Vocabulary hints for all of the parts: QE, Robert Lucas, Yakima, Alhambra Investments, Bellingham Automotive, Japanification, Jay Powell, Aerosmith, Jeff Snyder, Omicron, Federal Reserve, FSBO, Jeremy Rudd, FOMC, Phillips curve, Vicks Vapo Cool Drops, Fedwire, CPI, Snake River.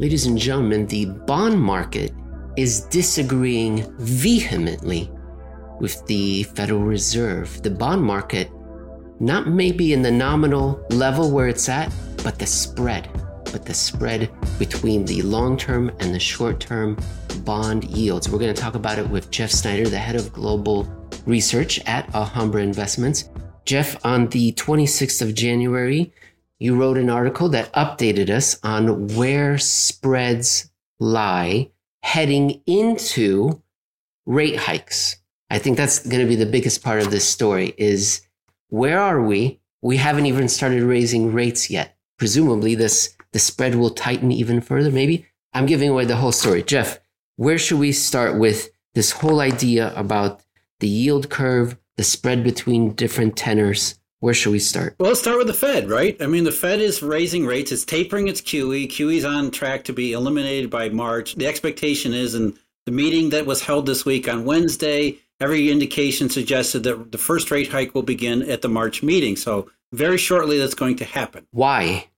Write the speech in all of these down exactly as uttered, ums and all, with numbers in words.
Ladies and gentlemen, the bond market is disagreeing vehemently with the Federal Reserve. The bond market, not maybe in the nominal level where it's at, but the spread, but the spread between the long-term and the short-term bond yields. We're going to talk about it with Jeff Snyder, the head of global research at Alhambra Investments. Jeff, on the twenty-sixth of January, you wrote an article that updated us on where spreads lie heading into rate hikes. I think that's going to be the biggest part of this story is where are we? We haven't even started raising rates yet. Presumably this the spread will tighten even further, maybe. I'm giving away the whole story. Jeff, where should we start with this whole idea about the yield curve, the spread between different tenors? Where should we start? Well, let's start with the Fed, right? I mean, the Fed is raising rates. It's tapering its Q E. Q E is on track to be eliminated by March. The expectation is in the meeting that was held this week on Wednesday, every indication suggested that the first rate hike will begin at the March meeting. So very shortly, that's going to happen. Why?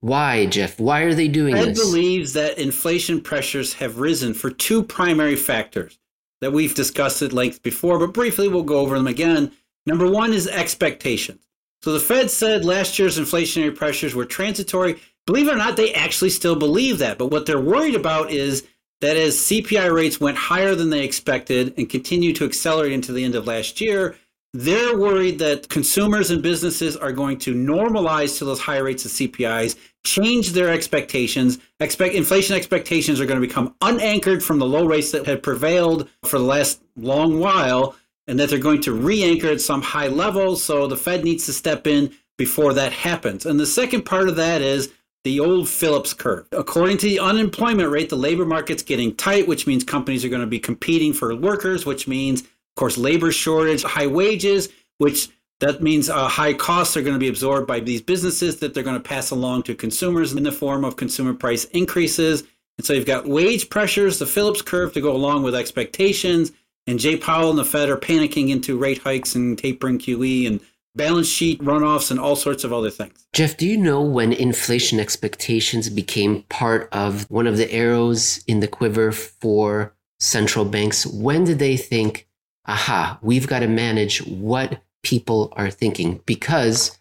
Why, Jeff? Why are they doing this? Fed believes that inflation pressures have risen for two primary factors that we've discussed at length before, but briefly we'll go over them again. Number one is expectations. So the Fed said last year's inflationary pressures were transitory. Believe it or not, they actually still believe that. But what they're worried about is that as C P I rates went higher than they expected and continue to accelerate into the end of last year, they're worried that consumers and businesses are going to normalize to those high rates of C P Is, change their expectations. Expect inflation expectations are going to become unanchored from the low rates that had prevailed for the last long while, and that they're going to re-anchor at some high level, so the Fed needs to step in before that happens. And the second part of that is the old Phillips curve. According to the unemployment rate, the labor market's getting tight, which means companies are going to be competing for workers, which means, of course, labor shortage, high wages, which that means uh, high costs are going to be absorbed by these businesses that they're going to pass along to consumers in the form of consumer price increases. And so you've got wage pressures, the Phillips curve to go along with expectations, and Jay Powell and the Fed are panicking into rate hikes and tapering Q E and balance sheet runoffs and all sorts of other things. Jeff, do you know when inflation expectations became part of one of the arrows in the quiver for central banks? When did they think, aha, we've got to manage what people are thinking? Because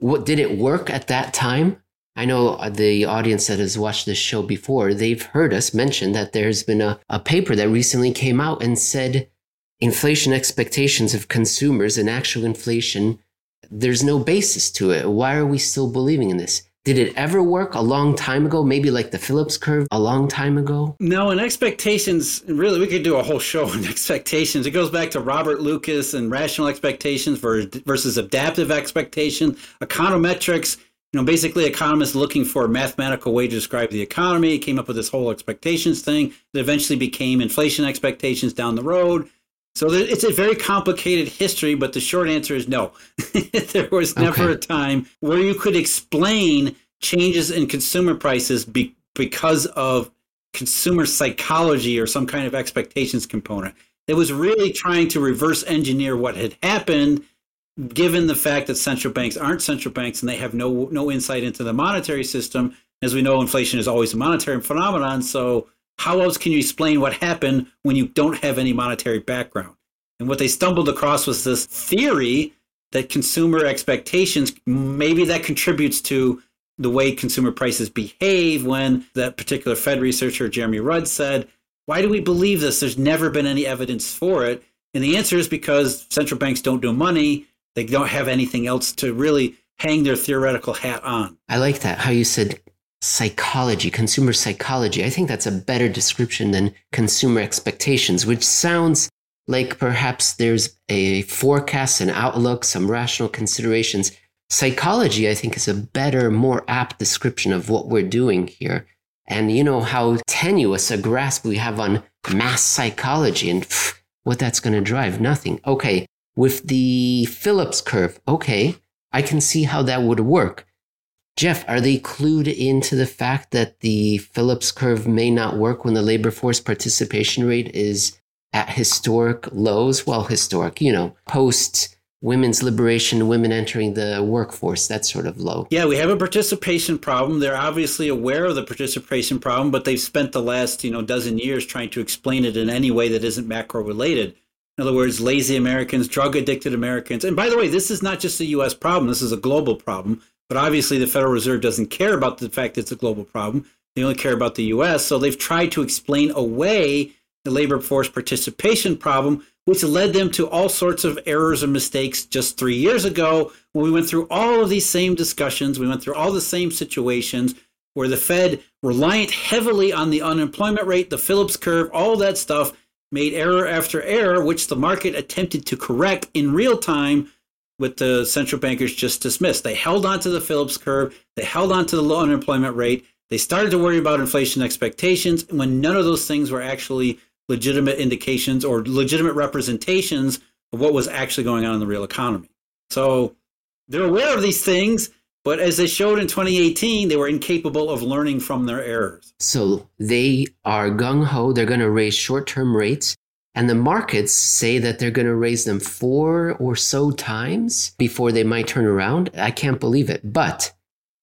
what did it work at that time? I know the audience that has watched this show before, they've heard us mention that there's been a, a paper that recently came out and said inflation expectations of consumers and actual inflation, there's no basis to it. Why are we still believing in this? Did it ever work a long time ago? Maybe like the Phillips curve a long time ago? No, and expectations, really, we could do a whole show on expectations. It goes back to Robert Lucas and rational expectations versus adaptive expectation, econometrics. You know, basically economists looking for a mathematical way to describe the economy came up with this whole expectations thing that eventually became inflation expectations down the road. So there, it's a very complicated history, but the short answer is no. There was never okay. a time where you could explain changes in consumer prices be, because of consumer psychology or some kind of expectations component. It was really trying to reverse engineer what had happened, given the fact that central banks aren't central banks and they have no no insight into the monetary system. As we know, inflation is always a monetary phenomenon. So how else can you explain what happened when you don't have any monetary background? And what they stumbled across was this theory that consumer expectations, maybe that contributes to the way consumer prices behave, when that particular Fed researcher, Jeremy Rudd, said, why do we believe this? There's never been any evidence for it. And the answer is because central banks don't do money. They don't have anything else to really hang their theoretical hat on. I like that, how you said psychology, consumer psychology. I think that's a better description than consumer expectations, which sounds like perhaps there's a forecast, an outlook, some rational considerations. Psychology, I think, is a better, more apt description of what we're doing here. And you know how tenuous a grasp we have on mass psychology and pff, what that's going to drive, nothing. Okay. With the Phillips curve, okay, I can see how that would work. Jeff, are they clued into the fact that the Phillips curve may not work when the labor force participation rate is at historic lows? Well, historic, you know, post women's liberation, women entering the workforce, that's sort of low. Yeah, we have a participation problem. They're obviously aware of the participation problem, but they've spent the last, you know, dozen years trying to explain it in any way that isn't macro related. In other words, lazy Americans, drug addicted Americans. And by the way, this is not just a U S problem. This is a global problem. But obviously, the Federal Reserve doesn't care about the fact that it's a global problem. They only care about the U S. So they've tried to explain away the labor force participation problem, which led them to all sorts of errors and mistakes just three years ago when we went through all of these same discussions. We went through all the same situations where the Fed, reliant heavily on the unemployment rate, the Phillips curve, all that stuff, made error after error, which the market attempted to correct in real time with the central bankers just dismissed. They held on to the Phillips curve. They held on to the low unemployment rate. They started to worry about inflation expectations when none of those things were actually legitimate indications or legitimate representations of what was actually going on in the real economy. So they're aware of these things, but as they showed in twenty eighteen, they were incapable of learning from their errors. So they are gung-ho. They're going to raise short-term rates. And the markets say that they're going to raise them four or so times before they might turn around. I can't believe it. But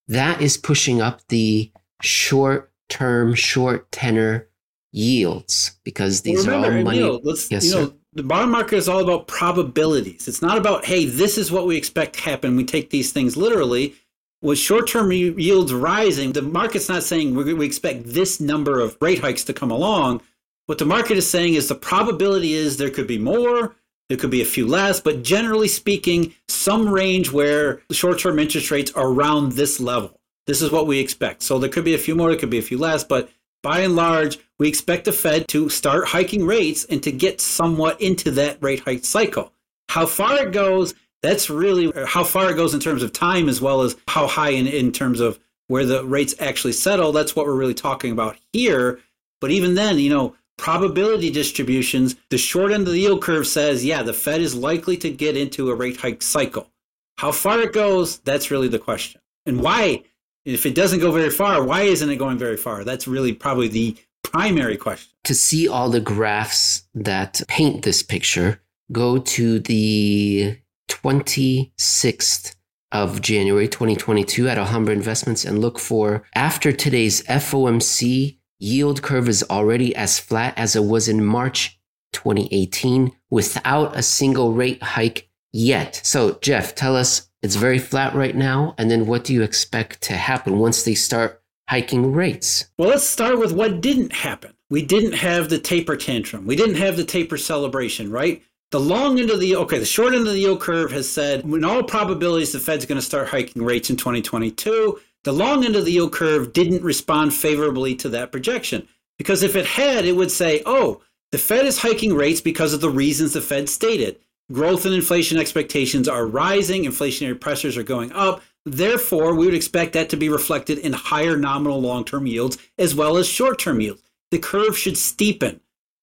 that is pushing up the short-term, short-tenor yields, because these well, remember, are all money. Neil, let's, yes, you know, the bond market is all about probabilities. It's not about, hey, this is what we expect to happen. We take these things literally. With short-term yields rising, the market's not saying we expect this number of rate hikes to come along. What the market is saying is the probability is there could be more, there could be a few less, but generally speaking, some range where short-term interest rates are around this level. This is what we expect. So there could be a few more, there could be a few less, but by and large, we expect the Fed to start hiking rates and to get somewhat into that rate hike cycle. How far it goes, that's really how far it goes in terms of time as well as how high in, in terms of where the rates actually settle. That's what we're really talking about here. But even then, you know, probability distributions, the short end of the yield curve says, yeah, the Fed is likely to get into a rate hike cycle. How far it goes, that's really the question. And why, if it doesn't go very far, why isn't it going very far? That's really probably the primary question. To see all the graphs that paint this picture, go to the twenty-sixth of January, twenty twenty-two at Alhambra Investments and look for, after today's F O M C, yield curve is already as flat as it was in March twenty eighteen without a single rate hike yet. So, Jeff, tell us, it's very flat right now. And then what do you expect to happen once they start hiking rates? Well, let's start with what didn't happen. We didn't have the taper tantrum. We didn't have the taper celebration, right? The long end of the, okay, the short end of the yield curve has said, in all probabilities, the Fed's going to start hiking rates in twenty twenty-two. The long end of the yield curve didn't respond favorably to that projection, because if it had, it would say, oh, the Fed is hiking rates because of the reasons the Fed stated. Growth and inflation expectations are rising. Inflationary pressures are going up. Therefore, we would expect that to be reflected in higher nominal long-term yields as well as short-term yields. The curve should steepen.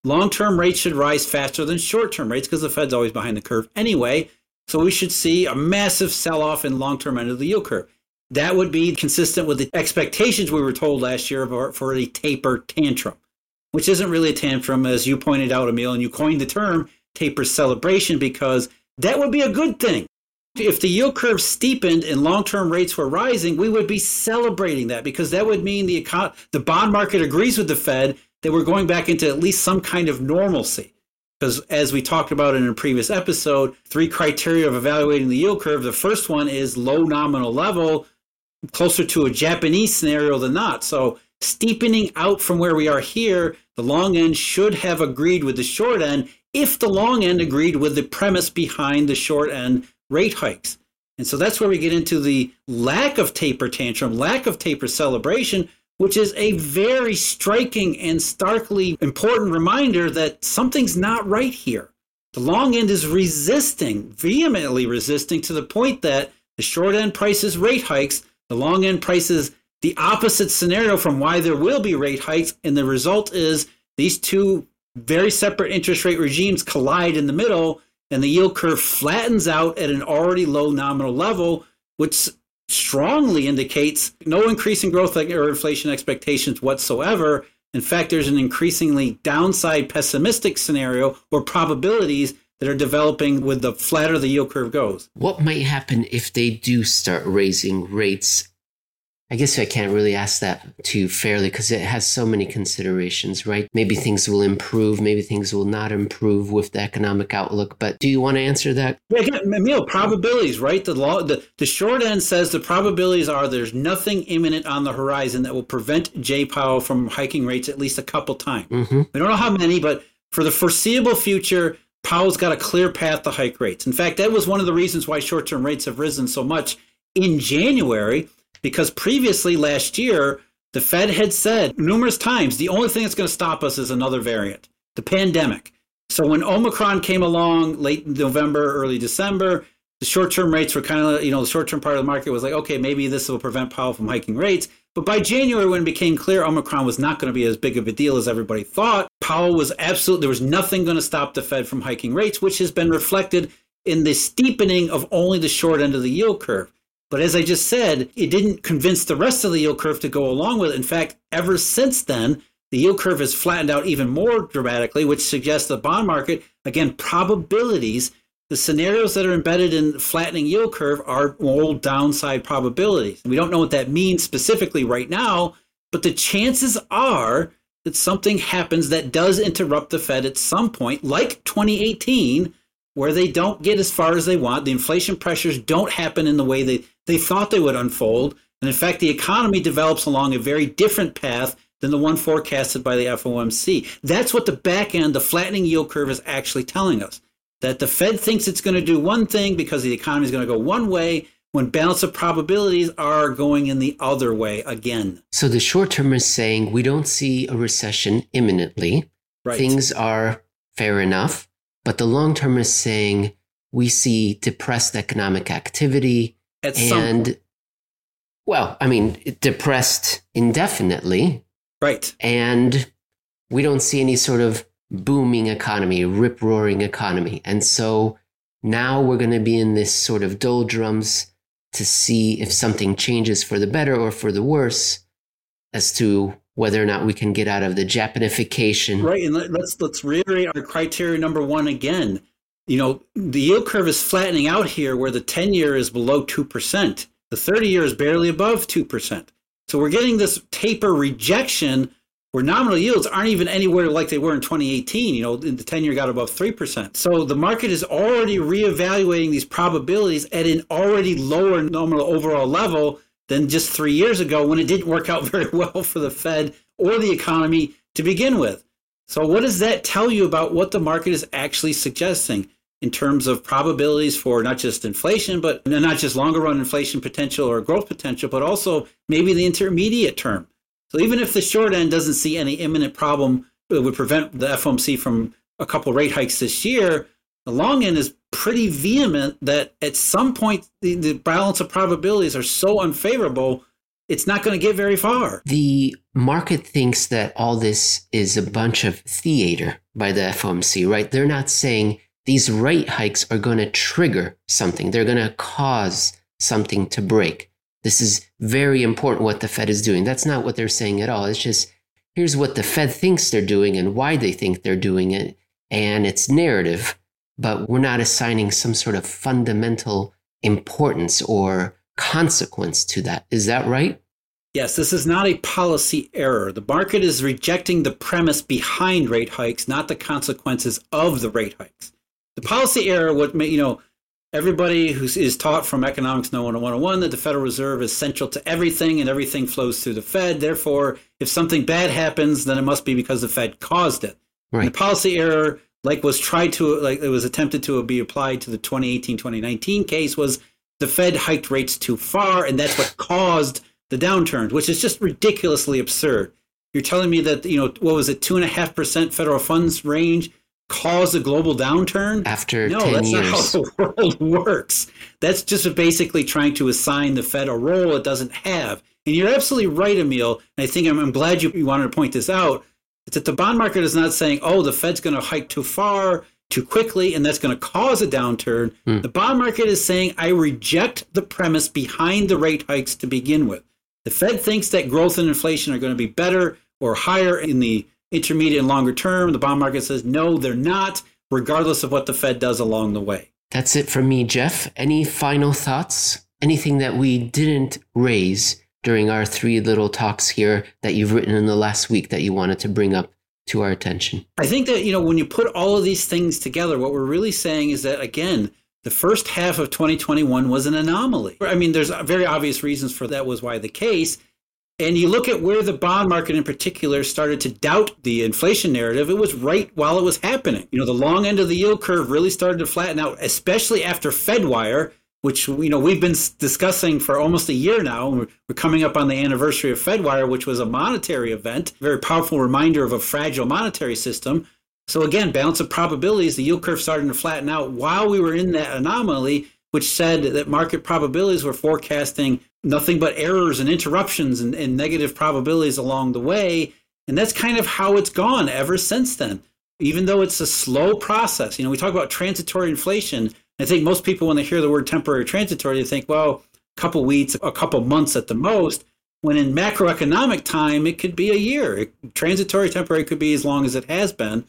Long-term rates should rise faster than short-term rates because the Fed's always behind the curve anyway. So we should see a massive sell-off in long-term end of the yield curve. That would be consistent with the expectations we were told last year for a taper tantrum, which isn't really a tantrum, as you pointed out, Emil, and you coined the term taper celebration, because that would be a good thing. If the yield curve steepened and long-term rates were rising, we would be celebrating that, because that would mean the econ- the bond market agrees with the Fed that we're going back into at least some kind of normalcy. Because as we talked about in a previous episode, three criteria of evaluating the yield curve. The first one is low nominal level, closer to a Japanese scenario than not. So steepening out from where we are here, the long end should have agreed with the short end if the long end agreed with the premise behind the short end rate hikes. And so that's where we get into the lack of taper tantrum, lack of taper celebration, which is a very striking and starkly important reminder that something's not right here. The long end is resisting, vehemently resisting, to the point that the short end prices rate hikes. The long end prices the opposite scenario from why there will be rate hikes, and the result is these two very separate interest rate regimes collide in the middle, and the yield curve flattens out at an already low nominal level, which strongly indicates no increase in growth or inflation expectations whatsoever. In fact, there's an increasingly downside pessimistic scenario or probabilities that are developing with the flatter the yield curve goes. What might happen if they do start raising rates? I guess I can't really ask that too fairly because it has so many considerations, right? Maybe things will improve, maybe things will not improve with the economic outlook. But do you want to answer that? Yeah, again, Emil, probabilities, right? The, law, the the short end says the probabilities are there's nothing imminent on the horizon that will prevent Jay Powell from hiking rates at least a couple times. Mm-hmm. We don't know how many, but for the foreseeable future, Powell's got a clear path to hike rates. In fact, that was one of the reasons why short-term rates have risen so much in January. Because previously last year, the Fed had said numerous times, the only thing that's going to stop us is another variant, the pandemic. So when Omicron came along late November, early December, the short-term rates were kind of, you know, the short-term part of the market was like, okay, maybe this will prevent Powell from hiking rates. But by January, when it became clear Omicron was not going to be as big of a deal as everybody thought, Powell was absolutely, there was nothing going to stop the Fed from hiking rates, which has been reflected in the steepening of only the short end of the yield curve. But as I just said, it didn't convince the rest of the yield curve to go along with it. In fact, ever since then, the yield curve has flattened out even more dramatically, which suggests the bond market, again, probabilities, the scenarios that are embedded in flattening yield curve are all downside probabilities. We don't know what that means specifically right now, but the chances are that something happens that does interrupt the Fed at some point, like twenty eighteen, where they don't get as far as they want. The inflation pressures don't happen in the way they They thought they would unfold, and in fact, the economy develops along a very different path than the one forecasted by the F O M C. That's what the back end, the flattening yield curve, is actually telling us, that the Fed thinks it's going to do one thing because the economy is going to go one way when balance of probabilities are going in the other way again. So the short term is saying we don't see a recession imminently. Right. Things are fair enough, but the long term is saying we see depressed economic activity. And, well, I mean, depressed indefinitely. Right. And we don't see any sort of booming economy, rip-roaring economy. And so now we're going to be in this sort of doldrums to see if something changes for the better or for the worse as to whether or not we can get out of the Japanification. Right. And let's, let's reiterate our criteria number one again. You know, the yield curve is flattening out here where the ten-year is below two percent. The thirty-year is barely above two percent. So we're getting this taper rejection where nominal yields aren't even anywhere like they were in twenty eighteen. You know, the ten-year got above three percent. So the market is already reevaluating these probabilities at an already lower nominal overall level than just three years ago when it didn't work out very well for the Fed or the economy to begin with. So what does that tell you about what the market is actually suggesting in terms of probabilities for not just inflation, but not just longer run inflation potential or growth potential, but also maybe the intermediate term? So even if the short end doesn't see any imminent problem that would prevent the F O M C from a couple rate hikes this year, the long end is pretty vehement that at some point the, the balance of probabilities are so unfavorable, it's not going to get very far. The market thinks that all this is a bunch of theater by the F O M C, right? They're not saying these rate hikes are going to trigger something. They're going to cause something to break. This is very important what the Fed is doing. That's not what they're saying at all. It's just, here's what the Fed thinks they're doing and why they think they're doing it. And it's narrative, but we're not assigning some sort of fundamental importance or consequence to that. Is that right? Yes, this is not a policy error. The market is rejecting the premise behind rate hikes, not the consequences of the rate hikes. The policy error, what may, you know, everybody who is taught from Economics one oh one that the Federal Reserve is central to everything and everything flows through the Fed. Therefore, if something bad happens, then it must be because the Fed caused it. Right. And the policy error, like was tried to, like it was attempted to be applied to the twenty eighteen twenty nineteen case, was the Fed hiked rates too far, and that's what caused the downturn, which is just ridiculously absurd. You're telling me that, you know, what was it, two and a half percent federal funds range caused a global downturn? After no, ten that's years. Not how the world works. That's just basically trying to assign the Fed a role it doesn't have. And you're absolutely right, Emil. And I think I'm, I'm glad you, you wanted to point this out. It's that the bond market is not saying, oh, the Fed's going to hike too far, too quickly, and that's going to cause a downturn. Mm. The bond market is saying, I reject the premise behind the rate hikes to begin with. The Fed thinks that growth and inflation are going to be better or higher in the intermediate and longer term. The bond market says, no, they're not. regardless of what the Fed does along the way. That's it from me, Jeff. Any final thoughts? Anything that we didn't raise during our three little talks here that you've written in the last week that you wanted to bring up to our attention? I think that, you know, when you put all of these things together, what we're really saying is that, again, the first half of twenty twenty-one was an anomaly. I mean, there's very obvious reasons for that was why the case. And you look at where the bond market in particular started to doubt the inflation narrative, it was right while it was happening. You know, the long end of the yield curve really started to flatten out, especially after Fedwire, which, you know, we've been discussing for almost a year now. We're coming up on the anniversary of Fedwire, which was a monetary event, a very powerful reminder of a fragile monetary system. So again, balance of probabilities, the yield curve started to flatten out while we were in that anomaly, which said that market probabilities were forecasting nothing but errors and interruptions and, and negative probabilities along the way. And that's kind of how it's gone ever since then, even though it's a slow process. You know, we talk about transitory inflation. I think most people, when they hear the word temporary transitory, they think, well, a couple weeks, a couple months at the most, when in macroeconomic time, it could be a year. Transitory temporary could be as long as it has been.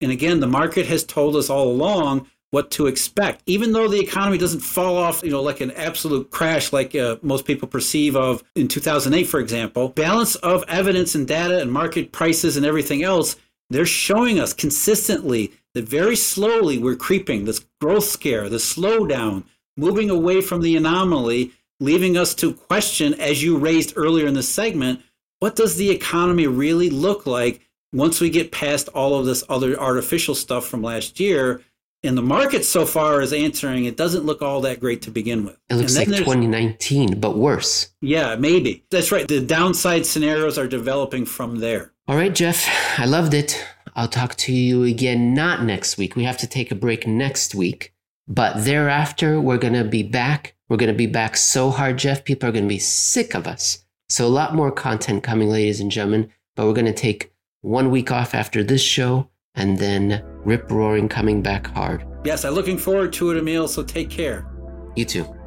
And again, the market has told us all along what to expect, even though the economy doesn't fall off, you know, like an absolute crash like uh, most people perceive of in two thousand eight, for example. Balance of evidence and data and market prices and everything else, they're showing us consistently that very slowly we're creeping, this growth scare, the slowdown, moving away from the anomaly, leaving us to question, as you raised earlier in the segment, what does the economy really look like once we get past all of this other artificial stuff from last year? And the market so far is answering, it doesn't look all that great to begin with. It looks like twenty nineteen, but worse. Yeah, maybe. That's right. The downside scenarios are developing from there. All right, Jeff, I loved it. I'll talk to you again, not next week. We have to take a break next week. But thereafter, we're going to be back. We're going to be back so hard, Jeff. People are going to be sick of us. So a lot more content coming, ladies and gentlemen. But we're going to take one week off after this show and then rip roaring coming back hard. Yes, I'm looking forward to it, Emil. So take care. You too.